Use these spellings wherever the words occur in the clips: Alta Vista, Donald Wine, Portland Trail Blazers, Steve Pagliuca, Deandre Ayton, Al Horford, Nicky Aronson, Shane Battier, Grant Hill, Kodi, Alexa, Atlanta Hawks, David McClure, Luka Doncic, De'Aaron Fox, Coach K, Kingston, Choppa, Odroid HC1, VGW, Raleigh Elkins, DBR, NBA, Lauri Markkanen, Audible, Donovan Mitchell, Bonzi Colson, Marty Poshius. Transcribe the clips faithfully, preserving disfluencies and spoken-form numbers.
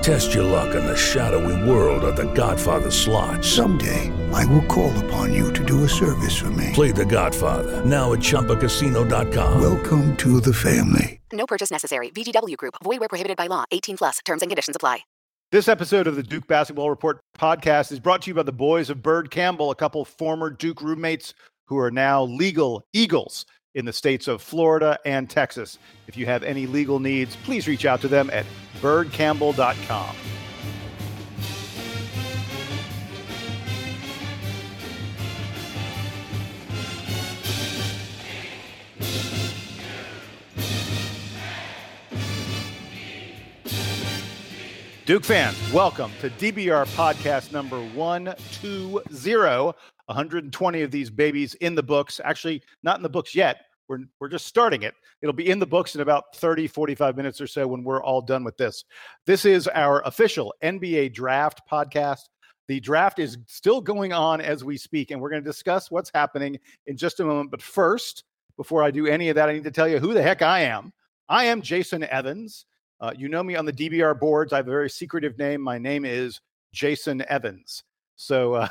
Test your luck in the shadowy world of The Godfather slot. Someday, I will call upon you to do a service for me. Play The Godfather, now at choppa casino dot com. Welcome to the family. No purchase necessary. V G W Group. Void where prohibited by law. eighteen plus. Terms and conditions apply. This episode of the Duke Basketball Report podcast is brought to you by the boys of Bird Campbell, a couple former Duke roommates who are now legal Eagles in the states of Florida and Texas. If you have any legal needs, please reach out to them at bird campbell dot com. Duke fans, welcome to D B R podcast number one two zero. one hundred twenty of these babies in the books. Actually, not in the books yet. We're we're just starting it. It'll be in the books in about thirty, forty-five minutes or so when we're all done with this. This is our official N B A draft podcast. The draft is still going on as we speak, and we're going to discuss what's happening in just a moment. But first, before I do any of that, I need to tell you who the heck I am. I am Jason Evans. Uh, you know me on the D B R boards. I have a very secretive name. My name is Jason Evans. So uh,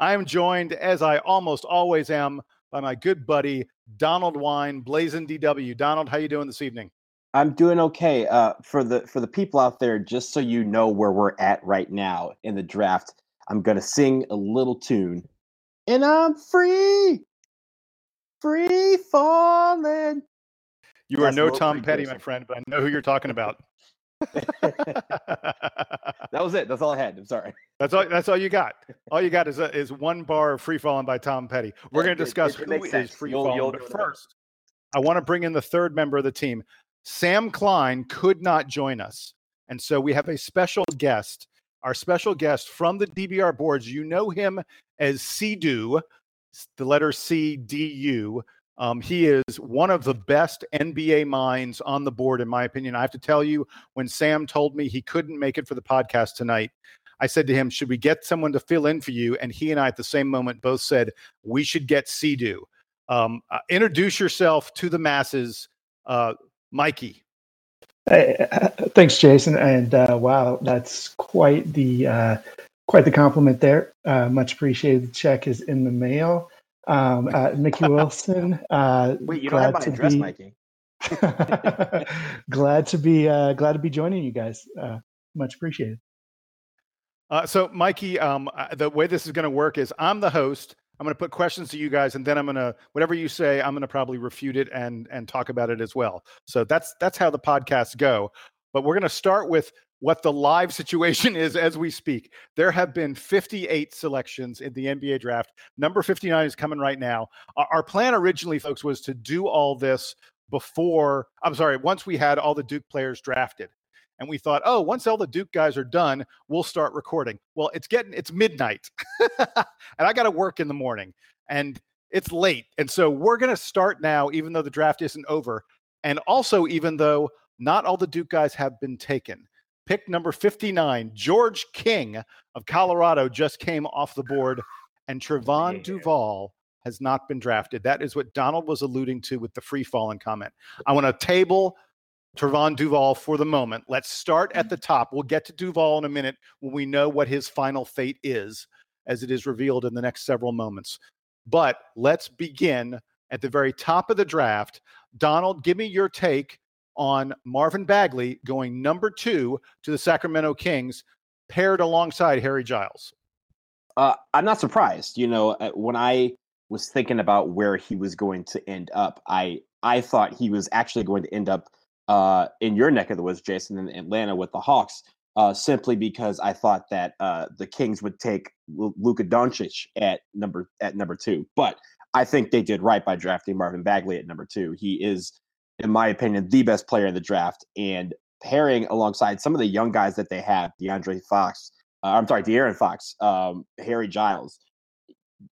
I'm joined, as I almost always am, by my good buddy, Donald Wine, Blazin' D W. Donald, how you doing this evening? I'm doing okay. Uh, for the for the people out there, just so you know where we're at right now in the draft, I'm going to sing a little tune. And I'm free, free falling. You are That's no Tom Petty, person. My friend, but I know who you're talking about. That was it. That's all I had. I'm sorry. That's all. That's all you got. All you got is a, is one bar of Free Falling by Tom Petty. We're going to discuss it, it, it who is Free Falling. But first, I want to bring in the third member of the team. Sam Klein could not join us, and so we have a special guest. Our special guest from the D B R boards. You know him as C D U, the letter C D U. Um, he is one of the best N B A minds on the board, in my opinion. I have to tell you, when Sam told me he couldn't make it for the podcast tonight, I said to him, should we get someone to fill in for you? And he and I at the same moment both said, we should get C D U. Um, uh, introduce yourself to the masses, uh, Mikey. Hey, uh, thanks, Jason. And uh, wow, that's quite the uh, quite the compliment there. Uh, much appreciated. The check is in the mail. Um, uh, Mikey Wilson. Uh, Wait, you don't have my address, be... Mikey. glad to be uh, glad to be joining you guys. Uh, much appreciated. Uh, so, Mikey, um, the way this is going to work is I'm the host. I'm going to put questions to you guys, and then I'm going to whatever you say, I'm going to probably refute it and and talk about it as well. So that's that's how the podcasts go. But we're going to start with what the live situation is as we speak. There have been fifty-eight selections in the N B A draft. Number fifty-nine is coming right now. Our plan originally, folks, was to do all this before, I'm sorry, once we had all the Duke players drafted. And we thought, oh, once all the Duke guys are done, we'll start recording. Well, it's getting, it's midnight and I got to work in the morning and it's late. And so we're going to start now, even though the draft isn't over. And also, even though not all the Duke guys have been taken. Pick number fifty-nine, George King of Colorado just came off the board, and Trevon Duval has not been drafted. That is what Donald was alluding to with the free-falling comment. I want to table Trevon Duval for the moment. Let's start at the top. We'll get to Duval in a minute when we know what his final fate is, as it is revealed in the next several moments. But let's begin at the very top of the draft. Donald, give me your take on Marvin Bagley going number two to the Sacramento Kings, paired alongside Harry Giles. Uh, I'm not surprised. You know, when I was thinking about where he was going to end up, I I thought he was actually going to end up uh, in your neck of the woods, Jason, in Atlanta with the Hawks, uh, simply because I thought that uh, the Kings would take Luka Doncic at number at number two. But I think they did right by drafting Marvin Bagley at number two. He is, in my opinion, the best player in the draft, and pairing alongside some of the young guys that they have, DeAndre Fox, uh, I'm sorry, De'Aaron Fox, um, Harry Giles,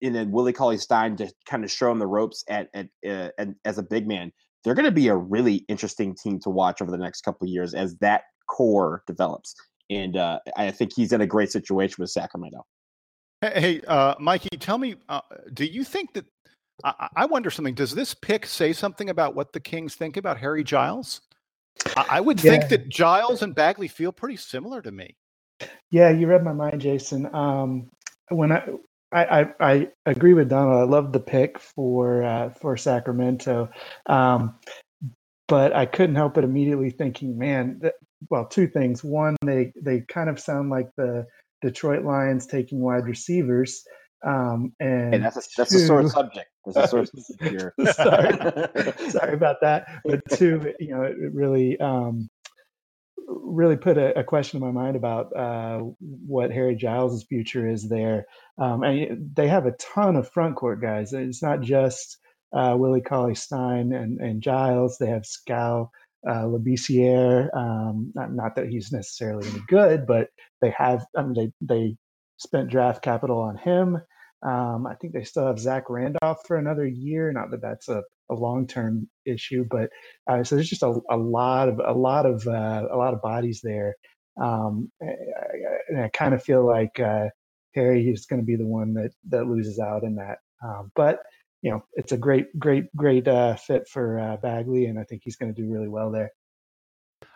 and then Willie Cauley-Stein to kind of show him the ropes at, at, uh, at as a big man. They're going to be a really interesting team to watch over the next couple of years as that core develops. And uh, I think he's in a great situation with Sacramento. Hey, uh, Mikey, tell me, uh, do you think that, I wonder something. Does this pick say something about what the Kings think about Harry Giles? I would yeah. think that Giles and Bagley feel pretty similar to me. Yeah, you read my mind, Jason. Um, when I, I I I agree with Donald. I love the pick for uh, for Sacramento, um, but I couldn't help but immediately thinking, man. That, well, two things. One, they they kind of sound like the Detroit Lions taking wide receivers. Um, and hey, that's a, that's two, a sore subject. That's a sore subject here. sorry, sorry about that. But two, you know, it, it really, um, really put a, a question in my mind about uh, what Harry Giles' future is there. Um, and they have a ton of front court guys. It's not just uh, Willie Cauley-Stein and, and Giles. They have Scal uh, Labissiere. Um, not, not that he's necessarily any good, but they have. I mean, they they spent draft capital on him. Um, I think they still have Zach Randolph for another year. Not that that's a, a long-term issue, but uh, so there's just a, a lot of a lot of uh, a lot of bodies there, um, and I kind of feel like uh, Harry is going to be the one that that loses out in that. Um, but you know, it's a great, great, great uh, fit for uh, Bagley, and I think he's going to do really well there.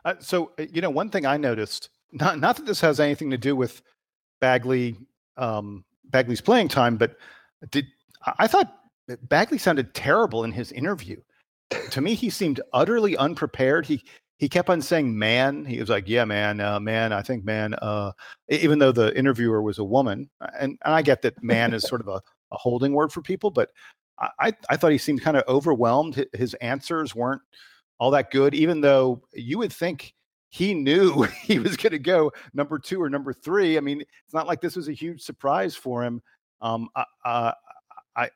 Uh, so you know, one thing I noticed, not not that this has anything to do with Bagley. Um, Bagley's playing time, but did I thought Bagley sounded terrible in his interview. To me, he seemed utterly unprepared. He he kept on saying "man." He was like, "Yeah, man, uh, man. I think man." Uh, even though the interviewer was a woman, and, and I get that "man" is sort of a, a holding word for people, but I I thought he seemed kind of overwhelmed. His answers weren't all that good, even though you would think he knew he was going to go number two or number three. I mean, it's not like this was a huge surprise for him. Um, uh, I,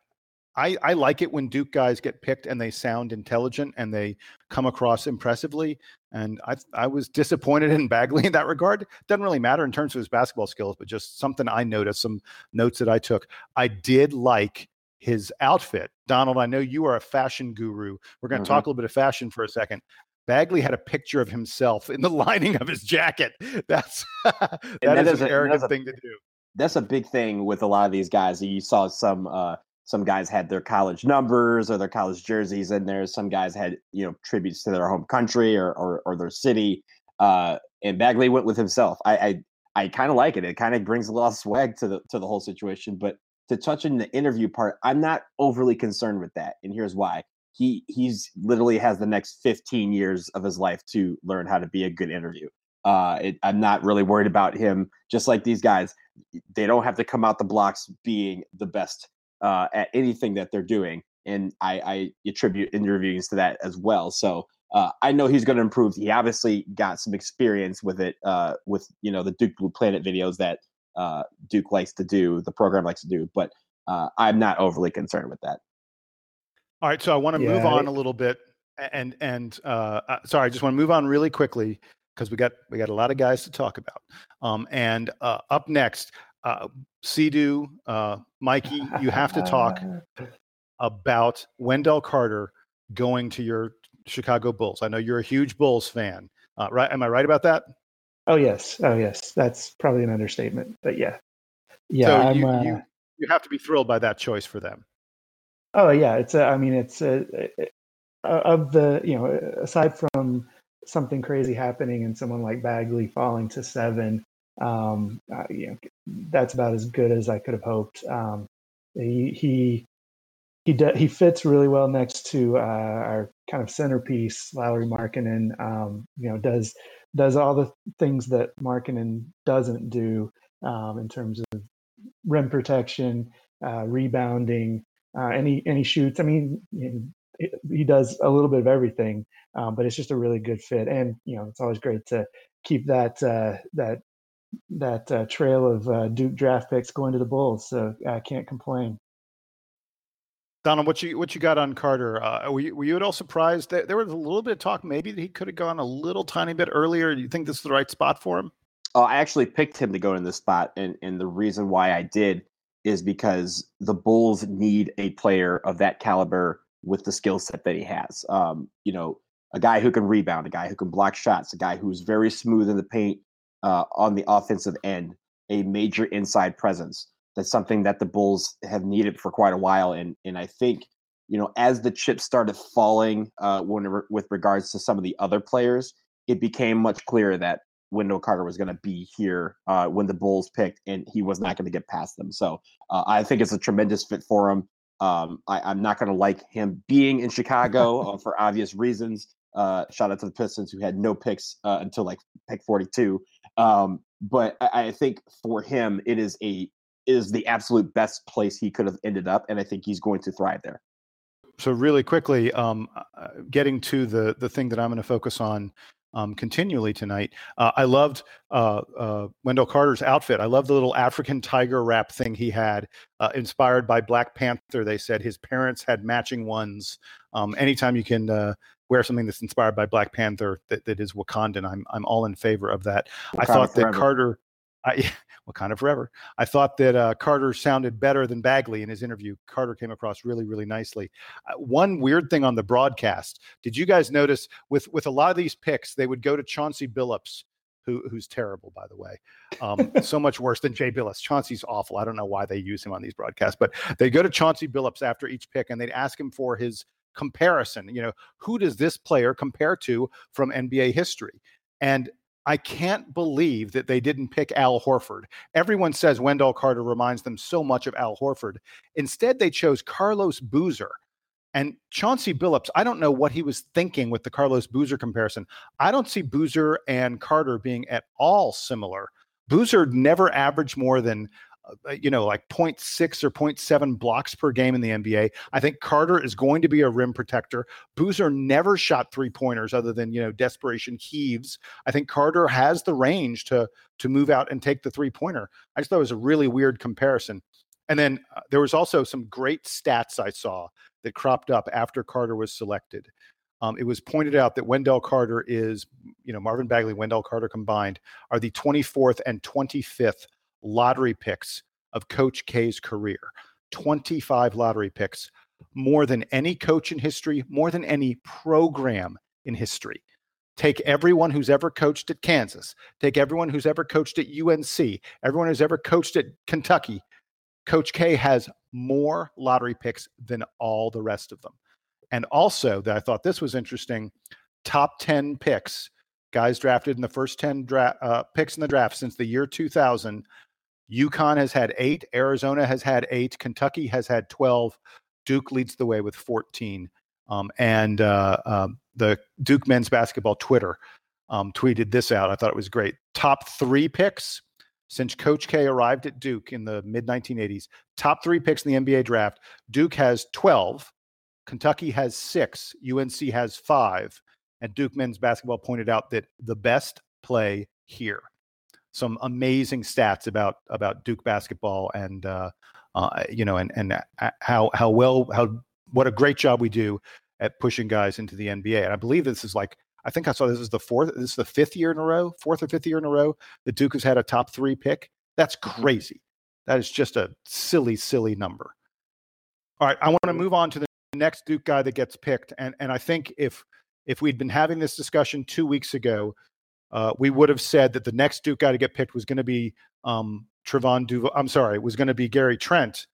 I, I like it when Duke guys get picked and they sound intelligent and they come across impressively. And I, I was disappointed in Bagley in that regard. Doesn't really matter in terms of his basketball skills, but just something I noticed, some notes that I took. I did like his outfit. Donald, I know you are a fashion guru. We're going to mm-hmm. talk a little bit of fashion for a second. Bagley had a picture of himself in the lining of his jacket. That's that, that is, is an a, arrogant a, thing to do. That's a big thing with a lot of these guys. You saw some uh, some guys had their college numbers or their college jerseys in there. Some guys had, you know, tributes to their home country or or, or their city. Uh, and Bagley went with himself. I I, I kind of like it. It kind of brings a lot of swag to the to the whole situation. But to touch on the interview part, I'm not overly concerned with that, and here's why. He he's literally has the next fifteen years of his life to learn how to be a good interview. Uh, it, I'm not really worried about him. Just like these guys, they don't have to come out the blocks being the best uh, at anything that they're doing. And I, I attribute interviews to that as well. So Uh, I know he's going to improve. He obviously got some experience with it, uh, with, you know, the Duke Blue Planet videos that uh, Duke likes to do, the program likes to do, but uh, I'm not overly concerned with that. All right. So I want to yeah. move on a little bit and, and uh, uh, sorry, I just want to move on really quickly because we got, we got a lot of guys to talk about. Um, and uh, up next, uh, Sidhu, uh, Mikey, you have to talk about Wendell Carter going to your Chicago Bulls. I know you're a huge Bulls fan, uh, right? Am I right about that? Oh yes, oh yes. That's probably an understatement, but yeah, yeah. So I'm, you, uh, you you have to be thrilled by that choice for them. Oh yeah, it's. A, I mean, it's a, a, of the you know aside from something crazy happening and someone like Bagley falling to seven, um, uh, you know, that's about as good as I could have hoped. Um, he he. He de- he fits really well next to uh, our kind of centerpiece, Lauri Markkanen. Um, you know, does does all the things that Markkanen doesn't do um, in terms of rim protection, uh, rebounding, uh, and he and he shoots. I mean, he, he does a little bit of everything, um, but it's just a really good fit. And you know, it's always great to keep that uh, that that uh, trail of uh, Duke draft picks going to the Bulls. So I can't complain. Donald, what you what you got on Carter? Uh, were you, were you at all surprised? There, there was a little bit of talk maybe that he could have gone a little tiny bit earlier. Do you think this is the right spot for him? Oh, I actually picked him to go in this spot, and, and the reason why I did is because the Bulls need a player of that caliber with the skill set that he has. Um, you know, a guy who can rebound, a guy who can block shots, a guy who's very smooth in the paint uh, on the offensive end, a major inside presence. That's something that the Bulls have needed for quite a while. And and I think, you know, as the chips started falling uh, when re- with regards to some of the other players, it became much clearer that Wendell Carter was going to be here uh, when the Bulls picked, and he was not going to get past them. So uh, I think it's a tremendous fit for him. Um, I, I'm not going to like him being in Chicago uh, for obvious reasons. Uh, shout out to the Pistons, who had no picks uh, until like pick forty-two. Um, but I, I think for him, it is a is the absolute best place he could have ended up. And I think he's going to thrive there. So really quickly, um, uh, getting to the the thing that I'm going to focus on um, continually tonight. Uh, I loved uh, uh, Wendell Carter's outfit. I love the little African tiger wrap thing he had, uh, inspired by Black Panther. They said his parents had matching ones. Um, anytime you can uh, wear something that's inspired by Black Panther that, that is Wakandan, I'm I'm all in favor of that. Wakanda I thought forever. that Carter... I, well, kind of forever. I thought that uh, Carter sounded better than Bagley in his interview. Carter came across really, really nicely. Uh, one weird thing on the broadcast. Did you guys notice with, with a lot of these picks, they would go to Chauncey Billups, who who's terrible, by the way, um, so much worse than Jay Billis. Chauncey's awful. I don't know why they use him on these broadcasts, but they go to Chauncey Billups after each pick and they'd ask him for his comparison. You know, who does this player compare to from N B A history? And I can't believe that they didn't pick Al Horford. Everyone says Wendell Carter reminds them so much of Al Horford. Instead, they chose Carlos Boozer. And Chauncey Billups, I don't know what he was thinking with the Carlos Boozer comparison. I don't see Boozer and Carter being at all similar. Boozer never averaged more than, uh, you know, like point six or point seven blocks per game in the N B A. I think Carter is going to be a rim protector. Boozer never shot three-pointers other than, you know, desperation heaves. I think Carter has the range to to move out and take the three-pointer. I just thought it was a really weird comparison. And then uh, there was also some great stats I saw that cropped up after Carter was selected. Um, it was pointed out that Wendell Carter is, you know, Marvin Bagley, Wendell Carter combined are the twenty-fourth and twenty-fifth lottery picks of Coach K's career. twenty-five lottery picks, more than any coach in history, more than any program in history. Take everyone who's ever coached at Kansas, take everyone who's ever coached at U N C, everyone who's ever coached at Kentucky. Coach K has more lottery picks than all the rest of them. And also, that I thought this was interesting, top ten picks, guys drafted in the first ten dra- uh, picks in the draft since the year two thousand. UConn has had eight. Arizona has had eight. Kentucky has had twelve. Duke leads the way with fourteen. Um, and uh, uh, the Duke men's basketball Twitter um, tweeted this out. I thought it was great. Top three picks since Coach K arrived at Duke in the mid nineteen eighties. Top three picks in the N B A draft. Duke has twelve. Kentucky has six. U N C has five. And Duke Men's Basketball pointed out that the best play here. Some amazing stats about about Duke basketball and uh, uh, you know and and how how well how what a great job we do at pushing guys into the N B A. And I believe this is like I think I saw this is the fourth this is the fifth year in a row, fourth or fifth year in a row that Duke has had a top three pick. That's crazy. That is just a silly, silly number. All right, I want to move on to the next Duke guy that gets picked, and and I think if if we'd been having this discussion two weeks ago, uh, we would have said that the next Duke guy to get picked was going to be um, Trevon Duval. I'm sorry, was going to be Gary Trent,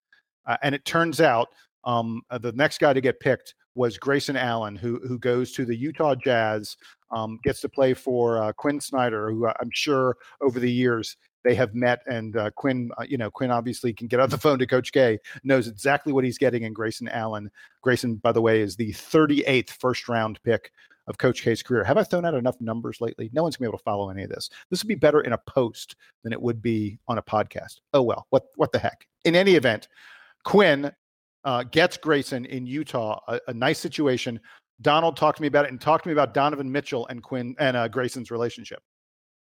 uh, and it turns out um, the next guy to get picked was Grayson Allen, who who goes to the Utah Jazz, um, gets to play for uh, Quinn Snyder, who I'm sure over the years. They have met, and uh, Quinn, uh, you know, Quinn obviously can get on the phone to Coach K, knows exactly what he's getting in Grayson Allen. Grayson, by the way, is the thirty-eighth first-round pick of Coach K's career. Have I thrown out enough numbers lately? No one's going to be able to follow any of this. This would be better in a post than it would be on a podcast. Oh, well, what what the heck? In any event, Quinn uh, gets Grayson in Utah, a, a nice situation. Donald talked to me about it and talked to me about Donovan Mitchell and Quinn and uh, Grayson's relationship.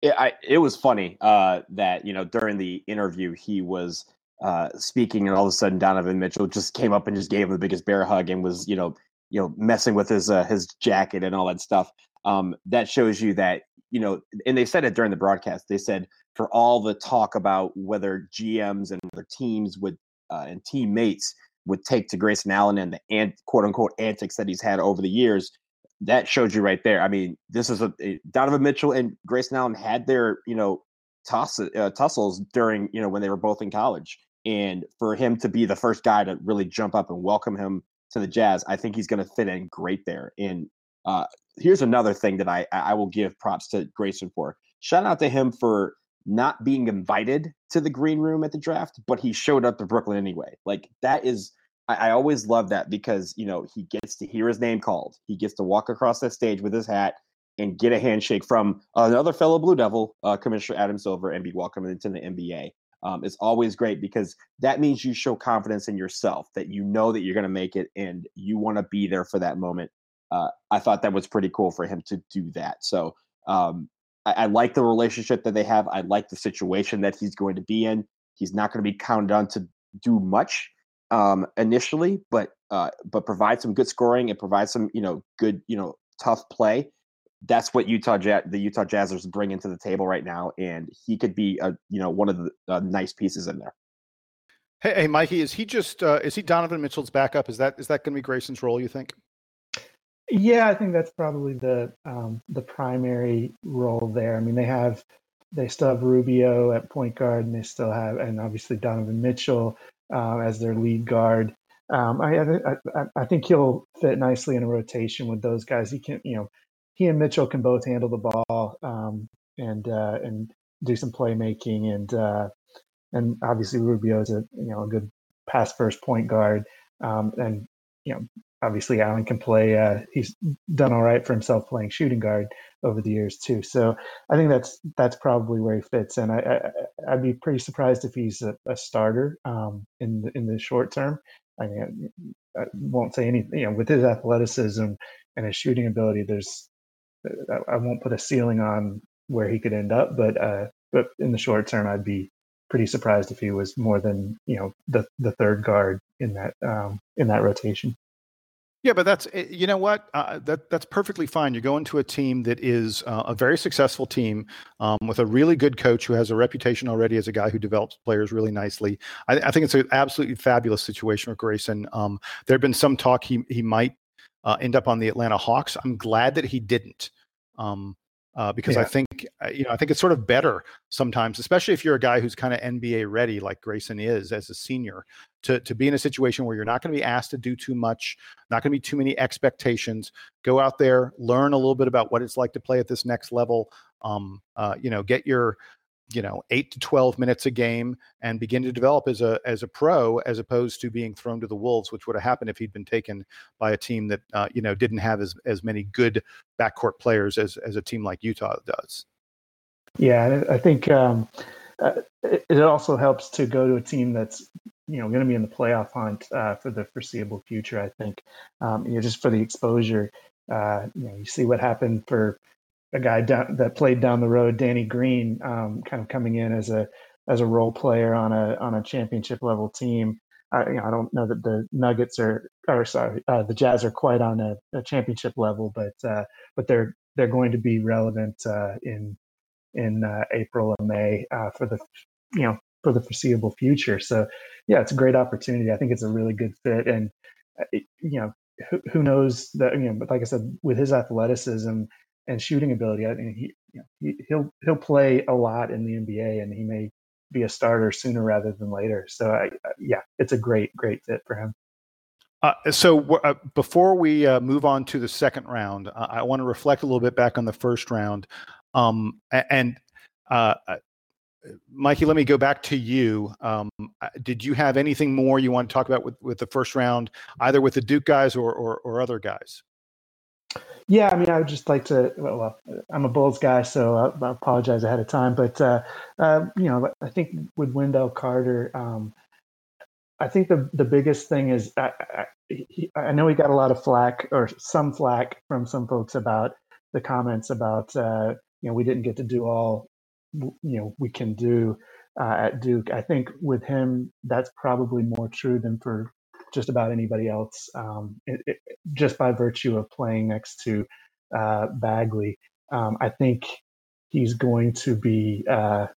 It, I, it was funny uh, that, you know, during the interview, he was uh, speaking and all of a sudden Donovan Mitchell just came up and just gave him the biggest bear hug and was, you know, you know, messing with his uh, his jacket and all that stuff. Um, that shows you that, you know, and they said it during the broadcast. They said for all the talk about whether G Ms and other teams would uh, and teammates would take to Grayson Allen and the ant, quote unquote antics that he's had over the years. That shows you right there. I mean, this is a, a Donovan Mitchell and Grayson Allen had their, you know, toss, uh, tussles during, you know, when they were both in college. And for him to be the first guy to really jump up and welcome him to the Jazz, I think he's going to fit in great there. And uh, here's another thing that I I will give props to Grayson for. Shout out to him for not being invited to the green room at the draft, but he showed up to Brooklyn anyway. Like that is. I always love that because, you know, he gets to hear his name called. He gets to walk across that stage with his hat and get a handshake from another fellow Blue Devil, uh, Commissioner Adam Silver, and be welcomed into the N B A. Um, it's always great because that means you show confidence in yourself, that you know that you're going to make it and you want to be there for that moment. Uh, I thought that was pretty cool for him to do that. So um, I, I like the relationship that they have. I like the situation that he's going to be in. He's not going to be counted on to do much. Um, initially, but uh, but provide some good scoring and provide some you know good you know tough play. That's what Utah Jazz, the Utah Jazzers bring into the table right now, and he could be a you know one of the uh, nice pieces in there. Hey, hey Mikey, is he just uh, is he Donovan Mitchell's backup? Is that is that going to be Grayson's role? You think? Yeah, I think that's probably the um, the primary role there. I mean, they have they still have Rubio at point guard, and they still have and obviously Donovan Mitchell. Uh, as their lead guard, um, I, I I think he'll fit nicely in a rotation with those guys. He can, you know, he and Mitchell can both handle the ball um, and uh, and do some playmaking, and uh, and obviously Rubio is a you know a good pass first point guard, um, and you know obviously Allen can play. Uh, he's done all right for himself playing shooting guard over the years too. So I think that's that's probably where he fits, and I, I I'd be pretty surprised if he's a, a starter um, in the, in the short term. I mean, I, I won't say anything. You know, with his athleticism and his shooting ability, there's I, I won't put a ceiling on where he could end up, but uh, but in the short term, I'd be pretty surprised if he was more than you know the the third guard in that um, in that rotation. Yeah, but that's you know what uh, that that's perfectly fine. You go into a team that is uh, a very successful team um, with a really good coach who has a reputation already as a guy who develops players really nicely. I, I think it's an absolutely fabulous situation with Grayson. Um, there had been some talk he he might uh, end up on the Atlanta Hawks. I'm glad that he didn't um, uh, because yeah. I think you know I think it's sort of better sometimes, especially if you're a guy who's kind of N B A ready like Grayson is as a senior. To, to be in a situation where you're not going to be asked to do too much, not going to be too many expectations. Go out there, learn a little bit about what it's like to play at this next level. Um, uh, you know, get your, you know, eight to twelve minutes a game and begin to develop as a as a pro, as opposed to being thrown to the wolves, which would have happened if he'd been taken by a team that uh, you know didn't have as as many good backcourt players as as a team like Utah does. Yeah, I think um, uh, it, it also helps to go to a team that's. You know, going to be in the playoff hunt uh, for the foreseeable future. I think, um, you know, just for the exposure Uh, you know, you see what happened for a guy down, that played down the road, Danny Green, um, kind of coming in as a as a role player on a on a championship level team. I, you know, I don't know that the Nuggets are, or sorry, uh, the Jazz are quite on a, a championship level, but uh, but they're they're going to be relevant uh, in in uh, April and May uh, for the you know for the foreseeable future. So yeah, it's a great opportunity. I think it's a really good fit, and it, you know who, who knows that you know. But like I said, with his athleticism and shooting ability, I mean, he, you know, he he'll he'll play a lot in the N B A, and he may be a starter sooner rather than later. So I, yeah, it's a great, great fit for him. Uh, so uh, before we uh, move on to the second round, uh, I want to reflect a little bit back on the first round. Um, and uh, Mikey, let me go back to you. Um, did you have anything more you want to talk about with, with the first round, either with the Duke guys or, or, or other guys? Yeah, I mean, I would just like to. Well, I'm a Bulls guy, so I, I apologize ahead of time. But uh, uh, you know, I think with Wendell Carter, um, I think the the biggest thing is I, I, he, I know he got a lot of flack or some flack from some folks about the comments about uh, you know we didn't get to do all you know we can do uh, at Duke. I think with him, that's probably more true than for just about anybody else, um, it, it, just by virtue of playing next to uh, Bagley. Um, I think he's going to be, uh,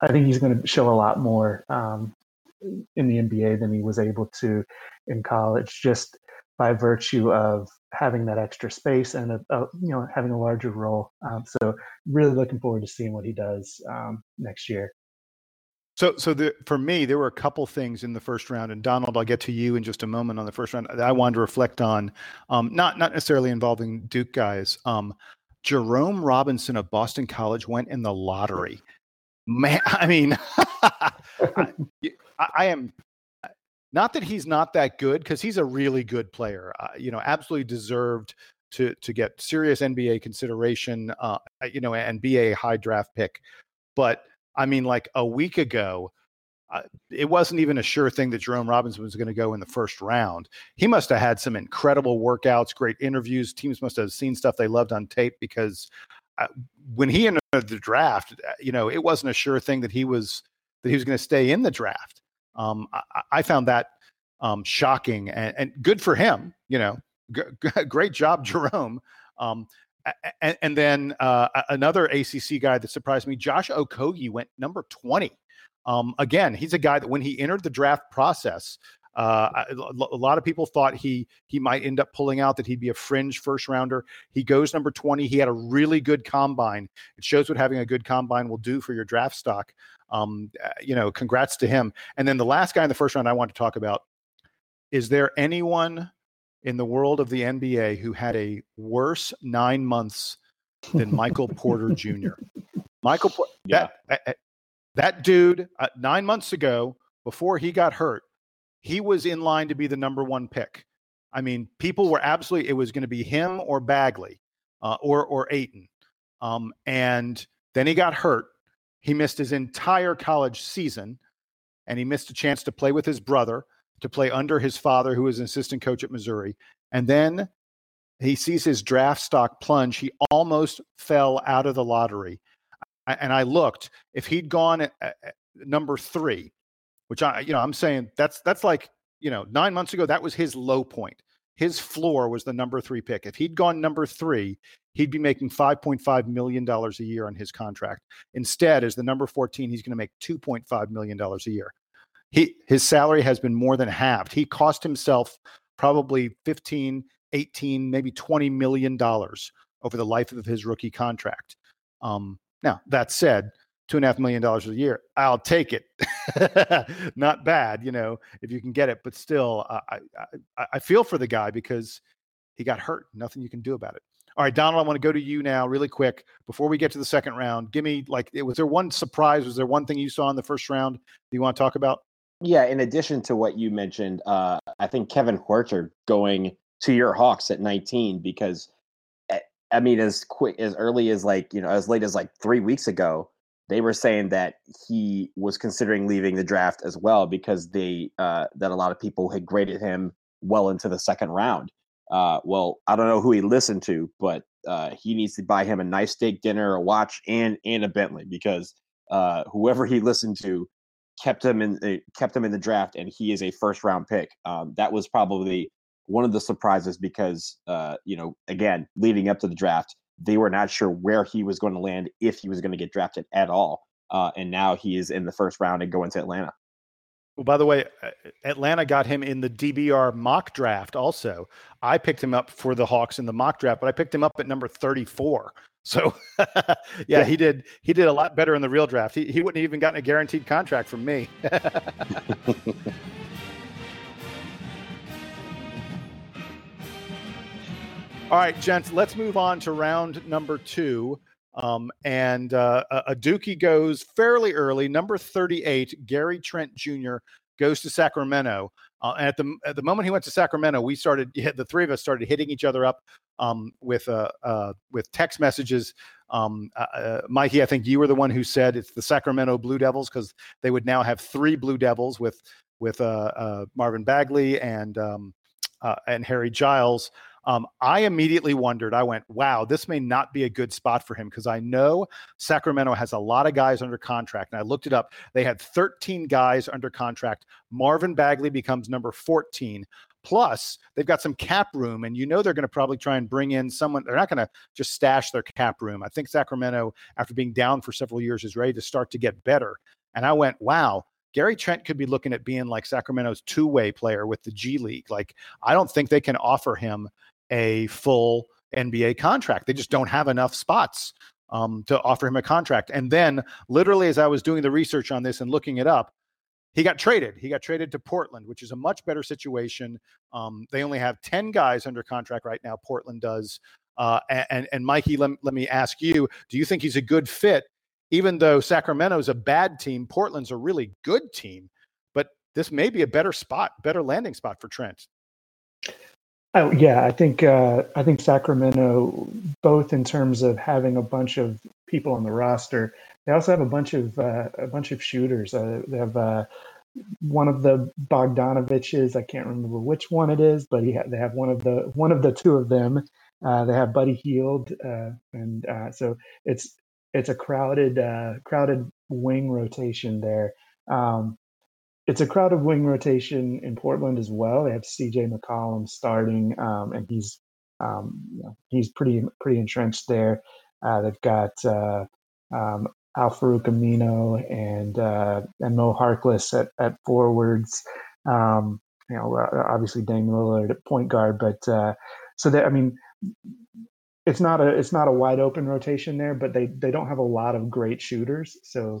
I think he's going to show a lot more um, in the N B A than he was able to in college, just by virtue of having that extra space and, a, a, you know, having a larger role. Um, so really looking forward to seeing what he does um, next year. So, so the, for me, there were a couple things in the first round, and Donald, I'll get to you in just a moment on the first round, that I wanted to reflect on, um, not not necessarily involving Duke guys. Um, Jerome Robinson of Boston College went in the lottery. Man, I mean, I, I am not that he's not that good, because he's a really good player. Uh, you know, absolutely deserved to to get serious N B A consideration. Uh, you know, and be a high draft pick, but. I mean, like a week ago, uh, it wasn't even a sure thing that Jerome Robinson was going to go in the first round. He must have had some incredible workouts, great interviews. Teams must have seen stuff they loved on tape, because uh, when he entered the draft, you know, it wasn't a sure thing that he was that he was going to stay in the draft. Um, I, I found that um, shocking and, and good for him. You know, g- g- great job, Jerome. Um, And, and then uh, another A C C guy that surprised me, Josh Okogie, went number twenty. Um, again, he's a guy that when he entered the draft process, uh, a, a lot of people thought he he might end up pulling out, that he'd be a fringe first rounder. He goes number twenty. He had a really good combine. It shows what having a good combine will do for your draft stock. Um, you know, congrats to him. And then the last guy in the first round I want to talk about, is there anyone in the world of the N B A who had a worse nine months than Michael Porter Junior? Michael, yeah. that, that, that dude, uh, nine months ago, before he got hurt, he was in line to be the number one pick. I mean, people were absolutely, it was going to be him or Bagley uh, or, or Ayton. Um, and then he got hurt. He missed his entire college season, and he missed a chance to play with his brother, to play under his father, who is an assistant coach at Missouri. And then he sees his draft stock plunge. He almost fell out of the lottery. I, and I looked, if he'd gone at, at number three, which I, you know, I'm saying that's, that's like, you know, nine months ago, that was his low point. His floor was the number three pick. If he'd gone number three, he'd be making five point five million dollars a year on his contract. Instead, as the number fourteen, he's going to make two point five million dollars a year. He, his salary has been more than halved. He cost himself probably fifteen, eighteen, maybe twenty million dollars over the life of his rookie contract. Um, now, that said, two and a half million dollars a year, I'll take it. Not bad, you know, if you can get it. But still, uh, I, I I feel for the guy, because he got hurt. Nothing you can do about it. All right, Donald, I want to go to you now really quick before we get to the second round. Give me, like, was there one surprise? Was there one thing you saw in the first round that you want to talk about? Yeah, in addition to what you mentioned, uh, I think Kevin Huerter going to your Hawks at nineteen, because, I mean, as quick as early as like, you know, as late as like three weeks ago, they were saying that he was considering leaving the draft as well, because they uh, that a lot of people had graded him well into the second round. uh, well, I don't know who he listened to, but uh, he needs to buy him a nice steak dinner, a watch, and and a Bentley, because uh, whoever he listened to kept him in uh, kept him in the draft, and he is a first round pick. Um, that was probably one of the surprises, because uh, you know, again, leading up to the draft, they were not sure where he was going to land, if he was going to get drafted at all. Uh, and now he is in the first round and going to Atlanta. Well, by the way, Atlanta got him in the D B R mock draft also. I picked him up for the Hawks in the mock draft, but I picked him up at number thirty-four. So, yeah, yeah, he did he did a lot better in the real draft. He, he wouldn't have even gotten a guaranteed contract from me. All right, gents, let's move on to round number two. Um, and uh, a dookie goes fairly early. Number thirty-eight, Gary Trent Junior goes to Sacramento. Uh, and at the at the moment he went to Sacramento, we started, the three of us started hitting each other up um, with uh, uh, with text messages. Um, uh, uh, Mikey, I think you were the one who said it's the Sacramento Blue Devils, because they would now have three Blue Devils with with uh, uh, Marvin Bagley and um, uh, and Harry Giles. Um, I immediately wondered, I went, wow, this may not be a good spot for him, because I know Sacramento has a lot of guys under contract. And I looked it up. They had thirteen guys under contract. Marvin Bagley becomes number fourteen. Plus, they've got some cap room, and you know they're going to probably try and bring in someone. They're not going to just stash their cap room. I think Sacramento, after being down for several years, is ready to start to get better. And I went, wow. Gary Trent could be looking at being like Sacramento's two-way player with the G League. Like, I don't think they can offer him a full N B A contract. They just don't have enough spots um, to offer him a contract. And then literally, as I was doing the research on this and looking it up, he got traded. He got traded to Portland, which is a much better situation. Um, they only have ten guys under contract right now. Portland does. Uh, and, and Mikey, let, let me ask you, do you think he's a good fit? Even though Sacramento's a bad team, Portland's a really good team, but this may be a better spot, better landing spot for Trent. Oh, yeah, I think uh, I think Sacramento, both in terms of having a bunch of people on the roster, they also have a bunch of uh, a bunch of shooters. Uh, they have uh, one of the Bogdanoviches. I can't remember which one it is, but he ha- they have one of the one of the two of them. Uh, they have Buddy Hield, uh, and uh, so it's. It's a crowded, uh, crowded wing rotation there. Um, it's a crowded wing rotation in Portland as well. They have C J McCollum starting, um, and he's um, you know, he's pretty pretty entrenched there. Uh, they've got uh, um, Al Horford and uh, and Mo Harkless at, at forwards. Um, you know, obviously Damian Lillard at point guard, but uh, so that I mean. It's not a it's not a wide open rotation there, but they, they don't have a lot of great shooters. So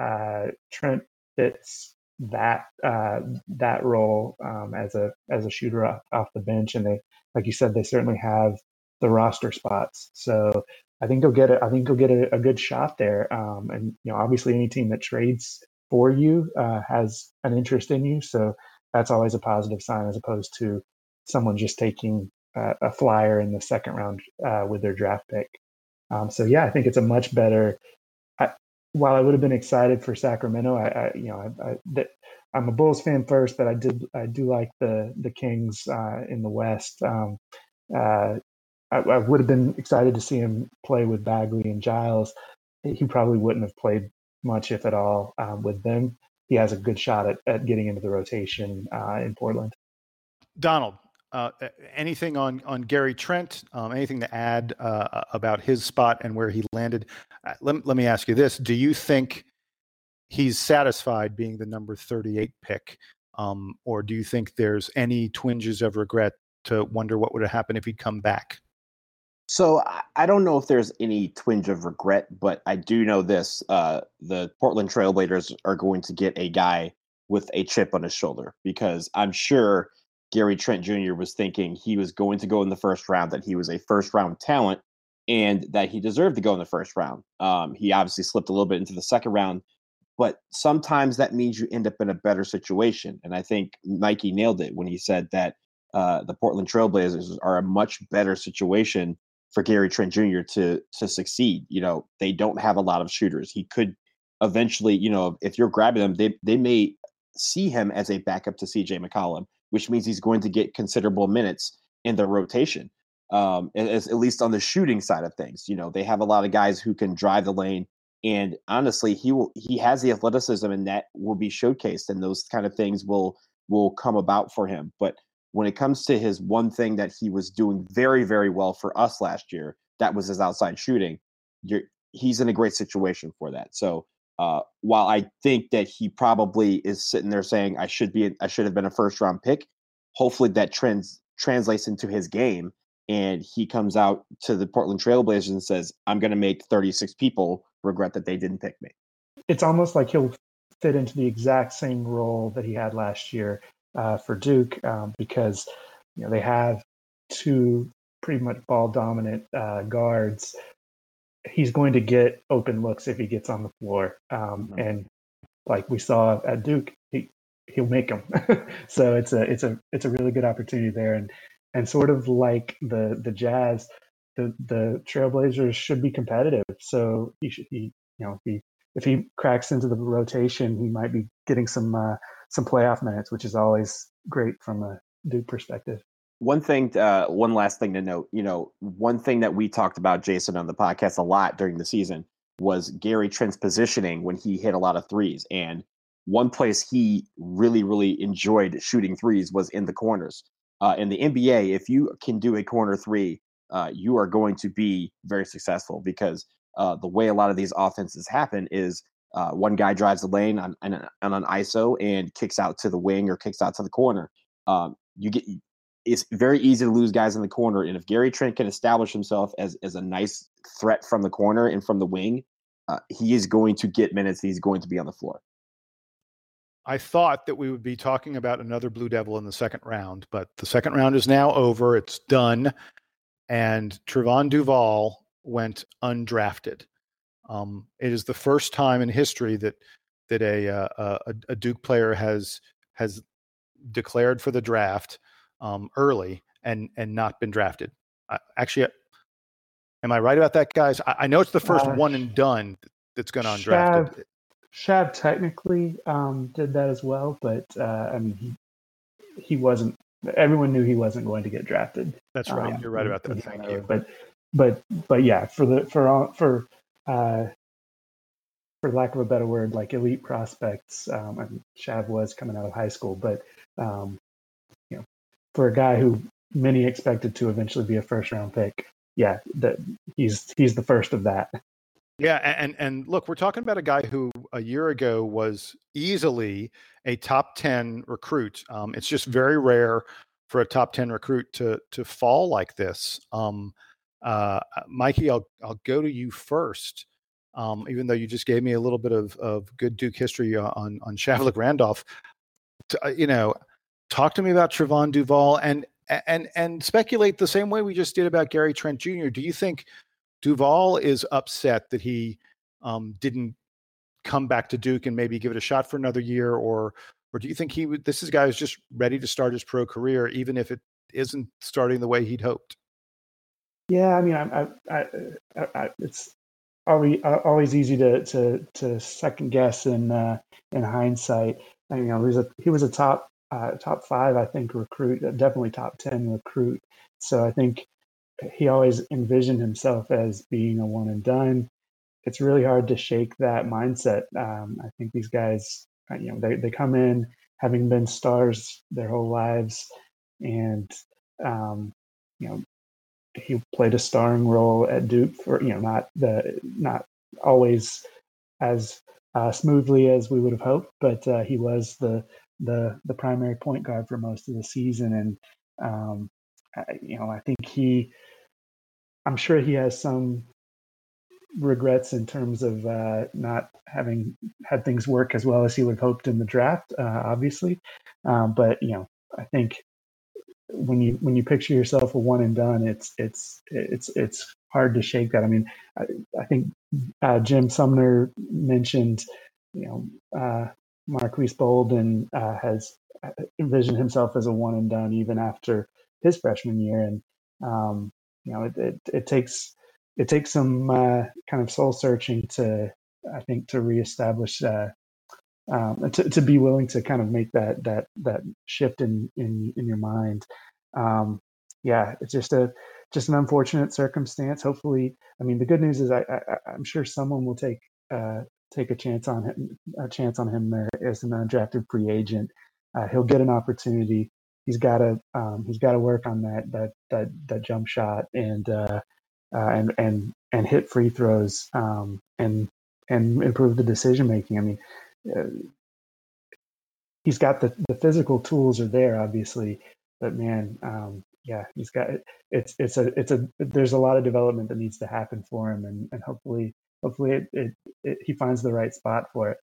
uh, Trent fits that uh, that role um, as a as a shooter off, off the bench, and they, like you said, they certainly have the roster spots. So I think he'll get a, I think he'll get a, a good shot there. Um, and you know, obviously, any team that trades for you uh, has an interest in you, so that's always a positive sign, as opposed to someone just taking a flyer in the second round uh, with their draft pick. Um, so yeah, I think it's a much better. I, while I would have been excited for Sacramento, I, I you know I, I, that, I'm a Bulls fan first, but I did I do like the the Kings uh, in the West. Um, uh, I, I would have been excited to see him play with Bagley and Giles. He probably wouldn't have played much, if at all, um, with them. He has a good shot at, at getting into the rotation uh, in Portland. Donald. Uh, anything on, on Gary Trent, um, anything to add uh, about his spot and where he landed? Uh, let, let me ask you this. Do you think he's satisfied being the number thirty-eight pick? Um, or do you think there's any twinges of regret to wonder what would have happened if he'd come back? So I don't know if there's any twinge of regret, but I do know this. Uh, the Portland Trail Blazers are going to get a guy with a chip on his shoulder, because I'm sure Gary Trent Junior was thinking he was going to go in the first round, that he was a first-round talent, and that he deserved to go in the first round. Um, he obviously slipped a little bit into the second round, but sometimes that means you end up in a better situation. And I think Mikey nailed it when he said that uh, the Portland Trail Blazers are a much better situation for Gary Trent Junior to to succeed. You know, they don't have a lot of shooters. He could eventually, you know, if you're grabbing them, they they may see him as a backup to C J McCollum, which means he's going to get considerable minutes. in their rotation, um, as, at least on the shooting side of things. You know, they have a lot of guys who can drive the lane. And honestly, he will, he has the athleticism, and that will be showcased, and those kind of things will will come about for him. But when it comes to his one thing that he was doing very, very well for us last year, that was his outside shooting. You're, he's in a great situation for that. So uh, while I think that he probably is sitting there saying, I should be, I should have been a first round pick, hopefully that trans, translates into his game, and he comes out to the Portland Trail Blazers and says, I'm going to make thirty-six people regret that they didn't pick me. It's almost like he'll fit into the exact same role that he had last year uh, for Duke, um, because you know they have two pretty much ball dominant uh, guards. He's going to get open looks if he gets on the floor, um, mm-hmm. and like we saw at Duke, he he'll make them. So it's a it's a it's a really good opportunity there, and and sort of like the the Jazz. The, the Trailblazers should be competitive, so he should be, you know, he, if he cracks into the rotation, he might be getting some uh, some playoff minutes, which is always great from a Duke perspective. One thing, to, uh, one last thing to note, you know, one thing that we talked about, Jason, on the podcast a lot during the season was Gary Trent's positioning when he hit a lot of threes, and one place he really, really enjoyed shooting threes was in the corners. Uh, in the N B A, if you can do a corner three, Uh, you are going to be very successful because uh, the way a lot of these offenses happen is uh, one guy drives the lane on, on, on an I S O and kicks out to the wing or kicks out to the corner. Um, you get it's very easy to lose guys in the corner, and if Gary Trent can establish himself as as a nice threat from the corner and from the wing, uh, he is going to get minutes. He's going to be on the floor. I thought that we would be talking about another Blue Devil in the second round, but the second round is now over. It's done. And Trevon Duval went undrafted. Um, it is the first time in history that that a, uh, a a Duke player has has declared for the draft um, early and and not been drafted. I, actually, am I right about that, guys? I, I know it's the first uh, one and done that's gone undrafted. Shav, Shav technically um, did that as well, but uh, I mean he he wasn't. Everyone knew he wasn't going to get drafted. That's right. Um, You're right about that. Thank you. But, but, but yeah, for the for all, for uh, for lack of a better word, like elite prospects. Um, I mean, Shav was coming out of high school, but um, you know, for a guy who many expected to eventually be a first round pick, yeah, that he's he's the first of that. Yeah, and and look, we're talking about a guy who a year ago was easily a top ten recruit. Um, it's just very rare for a top ten recruit to to fall like this. Um, uh, Mikey, I'll I'll go to you first, um, even though you just gave me a little bit of, of good Duke history on on Shavlik Randolph. To, you know, talk to me about Trevon Duval and and and speculate the same way we just did about Gary Trent Junior Do you think Duval is upset that he um, didn't come back to Duke and maybe give it a shot for another year, or or do you think he would, this is guy is just ready to start his pro career, even if it isn't starting the way he'd hoped? Yeah, I mean, I, I, I, I, it's always always easy to to, to second guess in uh, in hindsight. I mean, you know, he was a he was a top uh, top five, I think, recruit, definitely top ten recruit. So I think he always envisioned himself as being a one and done. It's really hard to shake that mindset. Um, I think these guys, you know, they, they come in having been stars their whole lives, and um, you know, he played a starring role at Duke for, you know, not the not always as uh, smoothly as we would have hoped, but uh, he was the the the primary point guard for most of the season, and um, I, you know, I think he. I'm sure he has some regrets in terms of uh, not having had things work as well as he would have hoped in the draft, uh, obviously. Um, but you know, I think when you when you picture yourself a one and done, it's it's it's it's hard to shake that. I mean, I, I think uh, Jim Sumner mentioned, you know, uh, Marquise Bolden uh, has envisioned himself as a one and done even after his freshman year, and um, you know, it, it, it takes it takes some uh, kind of soul searching to, I think, to reestablish, uh, um, to to be willing to kind of make that that that shift in in, in your mind. Um, yeah, it's just a just an unfortunate circumstance. Hopefully, I mean, the good news is I, I I'm sure someone will take uh, take a chance on him, a chance on him there as an undrafted free agent. Uh, he'll get an opportunity. He's got to um, he's got to work on that that that that jump shot and uh, uh, and and and hit free throws um, and and improve the decision making. I mean, uh, he's got the, the physical tools are there, obviously, but man, um, yeah, he's got it's it's a it's a there's a lot of development that needs to happen for him, and, and hopefully hopefully it, it, it he finds the right spot for it.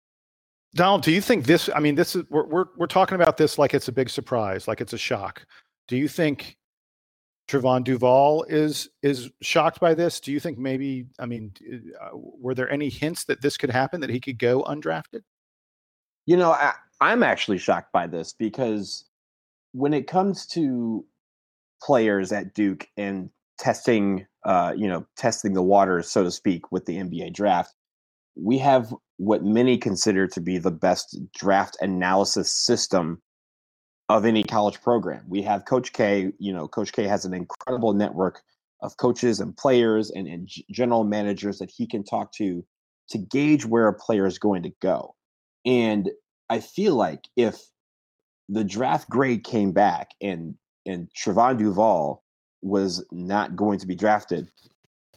Donald, do you think this? I mean, this is we're, we're we're talking about this like it's a big surprise, like it's a shock. Do you think Trevon Duval is is shocked by this? Do you think maybe? I mean, uh, were there any hints that this could happen, that he could go undrafted? You know, I, I'm actually shocked by this, because when it comes to players at Duke and testing, uh, you know, testing the waters, so to speak, with the N B A draft, we have what many consider to be the best draft analysis system of any college program. We have Coach K. You know, Coach K has an incredible network of coaches and players and, and general managers that he can talk to to gauge where a player is going to go. And I feel like if the draft grade came back and and Trevon Duval was not going to be drafted,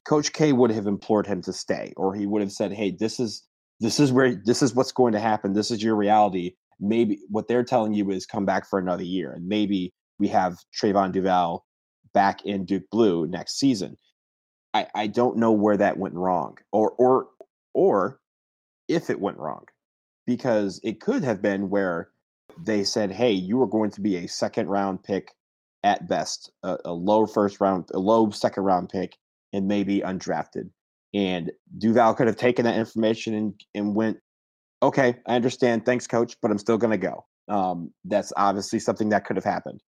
Coach K would have implored him to stay, or he would have said, "Hey, this is This is where this is what's going to happen. This is your reality. Maybe what they're telling you is come back for another year, and maybe we have Trevon Duval back in Duke Blue next season." I, I don't know where that went wrong, or or or if it went wrong, because it could have been where they said, "Hey, you are going to be a second round pick at best, a, a low first round, a low second round pick, and maybe undrafted." And Duval could have taken that information and, and went, "Okay, I understand. Thanks, coach, but I'm still going to go." Um, that's obviously something that could have happened.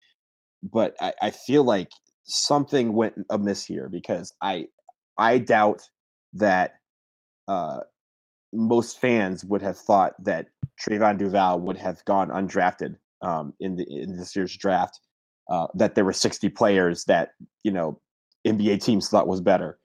But I, I feel like something went amiss here, because I I doubt that uh, most fans would have thought that Trevon Duval would have gone undrafted um, in the in this year's draft, uh, that there were sixty players that, you know, N B A teams thought was better.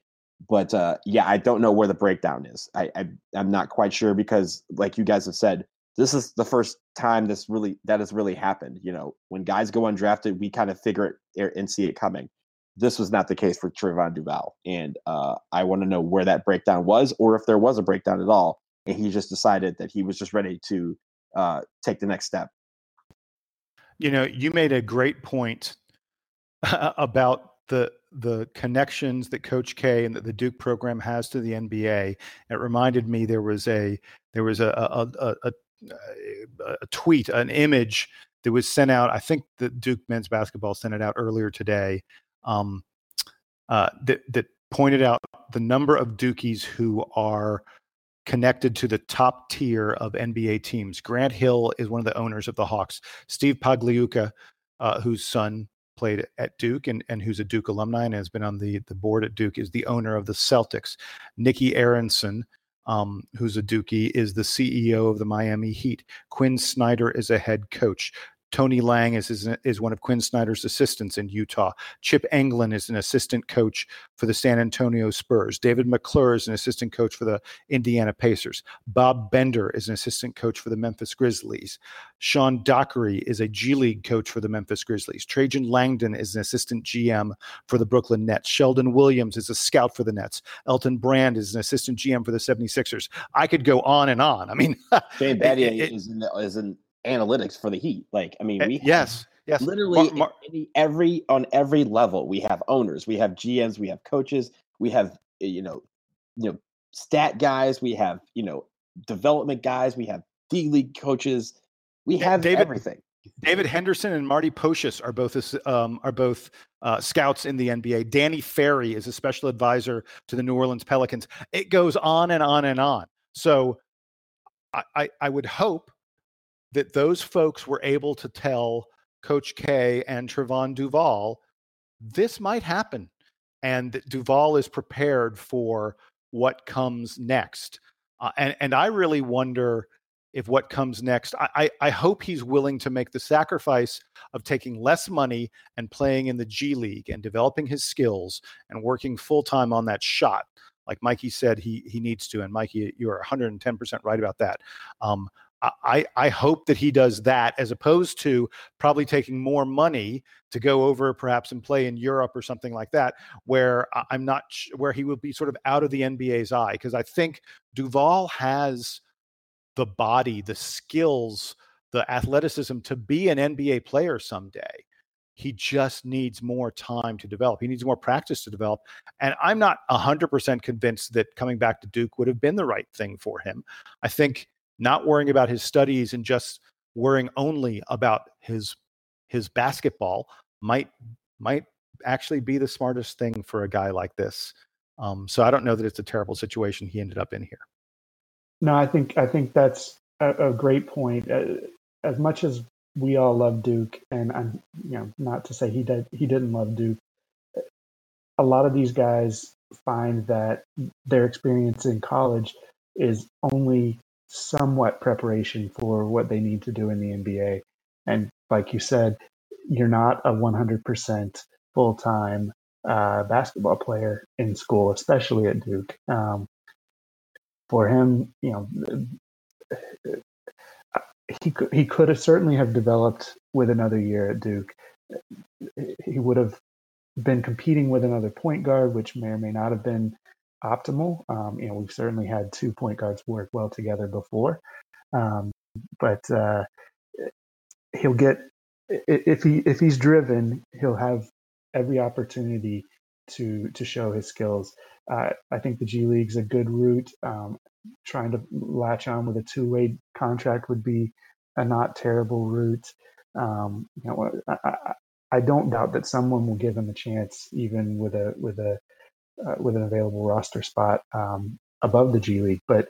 But uh, yeah, I don't know where the breakdown is. I, I I'm not quite sure, because, like you guys have said, this is the first time this really that has really happened. You know, when guys go undrafted, we kind of figure it and see it coming. This was not the case for Trevon Duval, and uh, I want to know where that breakdown was, or if there was a breakdown at all, and he just decided that he was just ready to uh, take the next step. You know, you made a great point about the. the connections that Coach K and that the Duke program has to the N B A. It reminded me there was a there was a a, a, a, a tweet, an image that was sent out. I think the Duke men's basketball sent it out earlier today. Um, uh, that that pointed out the number of Dukies who are connected to the top tier of N B A teams. Grant Hill is one of the owners of the Hawks. Steve Pagliuca, uh, whose son played at Duke and, and who's a Duke alumni and has been on the, the board at Duke, is the owner of the Celtics. Nicky Aronson, um, who's a Dukie, is the C E O of the Miami Heat. Quinn Snyder is a head coach. Tony Lang is, is, is one of Quinn Snyder's assistants in Utah. Chip Englund is an assistant coach for the San Antonio Spurs. David McClure is an assistant coach for the Indiana Pacers. Bob Bender is an assistant coach for the Memphis Grizzlies. Sean Dockery is a G League coach for the Memphis Grizzlies. Trajan Langdon is an assistant G M for the Brooklyn Nets. Sheldon Williams is a scout for the Nets. Elton Brand is an assistant G M for the seventy-sixers. I could go on and on. I mean, Shane Battier is in, is in analytics for the Heat. Like, I mean, we yes, yes, literally Mar- Mar- in every on every level. We have owners, we have G Ms, we have coaches, we have you know, you know, stat guys, we have you know, development guys, we have D League coaches, we have David, everything. David Henderson and Marty Poshius are both um, are both uh, scouts in the N B A. Danny Ferry is a special advisor to the New Orleans Pelicans. It goes on and on and on. So, I I, I would hope that those folks were able to tell Coach K and Trevon Duval, this might happen, and that Duval is prepared for what comes next. Uh, and, and I really wonder if what comes next, I, I, I hope he's willing to make the sacrifice of taking less money and playing in the G League and developing his skills and working full time on that shot. Like Mikey said, he he needs to. And Mikey, you are one hundred ten percent right about that. Um, I, I hope that he does that as opposed to probably taking more money to go over perhaps and play in Europe or something like that, where I'm not where he will be sort of out of the N B A's eye. Because I think Duval has the body, the skills, the athleticism to be an N B A player someday. He just needs more time to develop. He needs more practice to develop. And I'm not one hundred percent convinced that coming back to Duke would have been the right thing for him. I think not worrying about his studies and just worrying only about his his basketball might might actually be the smartest thing for a guy like this. Um, so I don't know that it's a terrible situation he ended up in here. No, I think I think that's a, a great point. As much as we all love Duke, and I'm, you know, not to say he did he didn't love Duke. A lot of these guys find that their experience in college is only somewhat preparation for what they need to do in the N B A. And like you said, you're not a one hundred percent full-time uh, basketball player in school, especially at Duke. Um, for him, you know, he could, he could have certainly have developed with another year at Duke. He would have been competing with another point guard, which may or may not have been optimal. Um, you know, we've certainly had two point guards work well together before, um, but uh, he'll get if he if he's driven, he'll have every opportunity to to show his skills. Uh, I think the G League's a good route. Um, trying to latch on with a two way contract would be a not terrible route. Um, you know, I, I, I don't doubt that someone will give him a chance, even with a with a Uh, with an available roster spot um, above the G League. But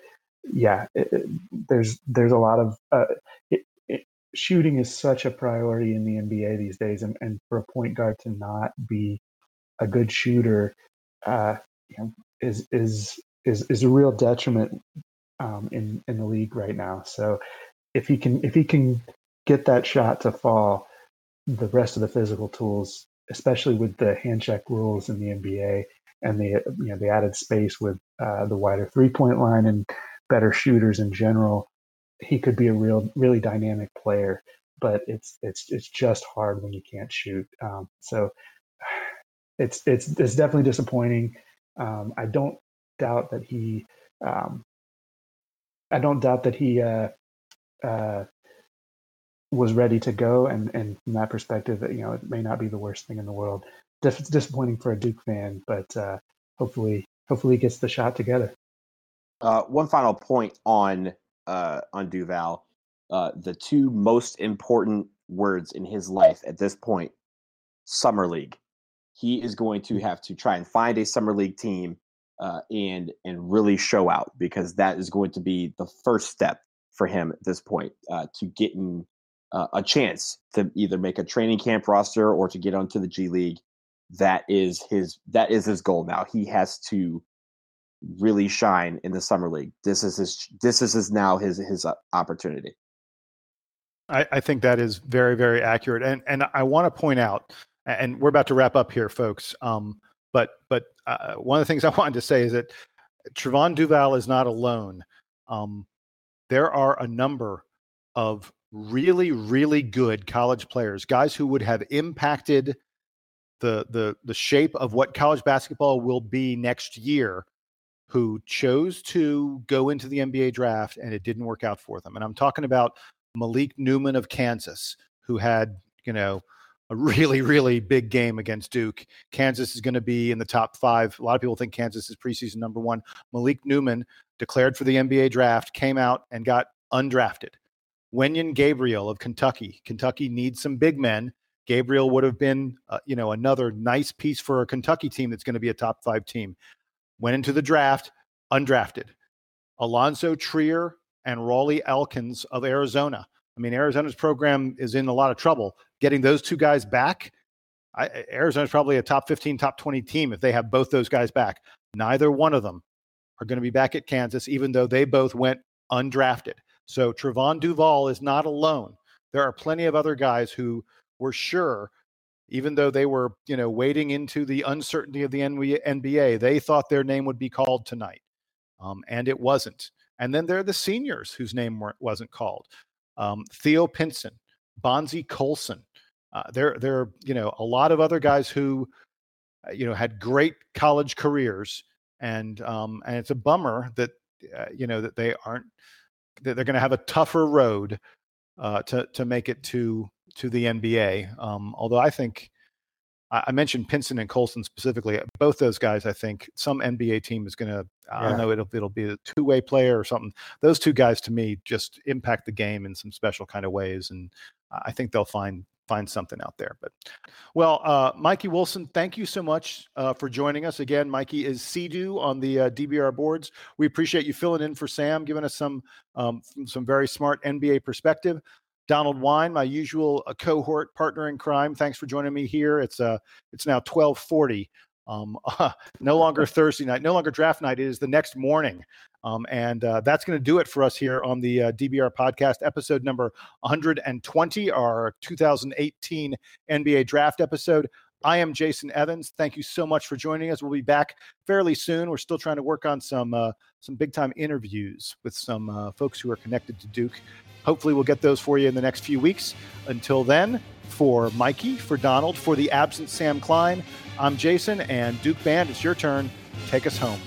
yeah, it, it, there's there's a lot of uh, it, it, shooting is such a priority in the N B A these days, and, and for a point guard to not be a good shooter uh, you know, is is is is a real detriment um, in in the league right now. So if he can if he can get that shot to fall, the rest of the physical tools, especially with the hand check rules in the N B A. And the you know the added space with uh, the wider three point line and better shooters in general, he could be a real really dynamic player. But it's it's it's just hard when you can't shoot. Um, so it's it's it's definitely disappointing. Um, I don't doubt that he um, I don't doubt that he uh, uh, was ready to go. And and from that perspective, you know, it may not be the worst thing in the world. It's disappointing for a Duke fan, but uh, hopefully, hopefully, he gets the shot together. Uh, one final point on uh, on Duval: uh, the two most important words in his life at this point, summer league. He is going to have to try and find a summer league team uh, and and really show out, because that is going to be the first step for him at this point uh, to getting uh, a chance to either make a training camp roster or to get onto the G League. That is his that is his goal now. He has to really shine in the summer league. This is his this is his now his his opportunity. I, I think that is very, very accurate. And and I want to point out, and we're about to wrap up here, folks. Um, but but uh, one of the things I wanted to say is that Trevon Duval is not alone. Um, there are a number of really, really good college players, guys who would have impacted the the the shape of what college basketball will be next year, who chose to go into the N B A draft and it didn't work out for them. And I'm talking about Malik Newman of Kansas, who had, you know, a really, really big game against Duke. Kansas is going to be in the top five. A lot of people think Kansas is preseason number one. Malik Newman declared for the N B A draft, came out and got undrafted. Wenyon Gabriel of Kentucky. Kentucky needs some big men. Gabriel would have been, uh, you know, another nice piece for a Kentucky team that's going to be a top five team. Went into the draft, undrafted. Alonzo Trier and Raleigh Elkins of Arizona. I mean, Arizona's program is in a lot of trouble. Getting those two guys back, I, Arizona's probably a top fifteen, top twenty team if they have both those guys back. Neither one of them are going to be back at Kansas, even though they both went undrafted. So Trevon Duval is not alone. There are plenty of other guys who were sure, even though they were, you know, wading into the uncertainty of the N B A, they thought their name would be called tonight, um, and it wasn't. And then there are the seniors whose name wasn't called. Um, Theo Pinson, Bonzi Colson. Uh, there, there are, you know, a lot of other guys who, you know, had great college careers, and um, and it's a bummer that, uh, you know, that they aren't, that they're going to have a tougher road uh, to to make it to to the N B A. Um, although I think I, I mentioned Pinson and Colson specifically, both those guys, I think some N B A team is going to, I yeah. don't know, it'll it'll be a two way player or something. Those two guys to me just impact the game in some special kind of ways, and I think they'll find. find something out there. But well, uh, Mikey Wilson, thank you so much uh, for joining us again. Mikey is C D U on the uh, D B R boards. We appreciate you filling in for Sam, giving us some, um, some very smart N B A perspective. Donald Wine, my usual uh, cohort partner in crime. Thanks for joining me here. It's uh, it's now twelve forty. Um, uh, no longer Thursday night, no longer draft night. It is the next morning. Um, and uh, that's going to do it for us here on the uh, D B R podcast, episode number one hundred twenty, our two thousand eighteen N B A draft episode. I am Jason Evans. Thank you so much for joining us. We'll be back fairly soon. We're still trying to work on some uh, some big-time interviews with some uh, folks who are connected to Duke. Hopefully we'll get those for you in the next few weeks. Until then, for Mikey, for Donald, for the absent Sam Klein, I'm Jason, and Duke Band, it's your turn. Take us home.